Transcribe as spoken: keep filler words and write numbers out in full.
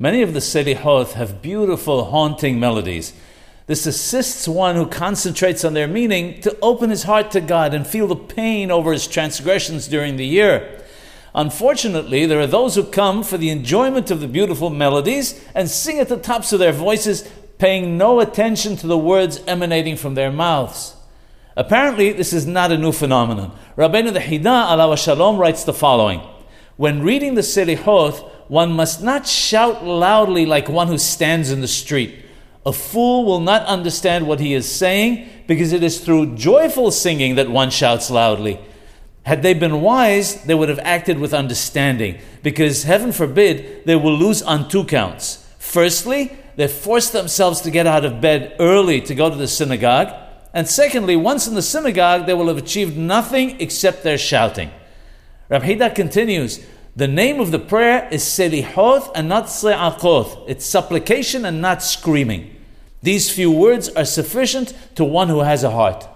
Many of the Selihoth have beautiful, haunting melodies. This assists one who concentrates on their meaning to open his heart to God and feel the pain over his transgressions during the year. Unfortunately, there are those who come for the enjoyment of the beautiful melodies and sing at the tops of their voices, paying no attention to the words emanating from their mouths. Apparently, this is not a new phenomenon. Rabbeinu the Hida, alav hashalom, writes the following: when reading the Selihoth, one must not shout loudly like one who stands in the street. A fool will not understand what he is saying, because it is through joyful singing that one shouts loudly. Had they been wise, they would have acted with understanding, because, heaven forbid, they will lose on two counts. Firstly, they force themselves to get out of bed early to go to the synagogue, and secondly, once in the synagogue, they will have achieved nothing except their shouting. Rabbi Hida continues, the name of the prayer is Selihoth and not Se'aqoth. It's supplication and not screaming. These few words are sufficient to one who has a heart.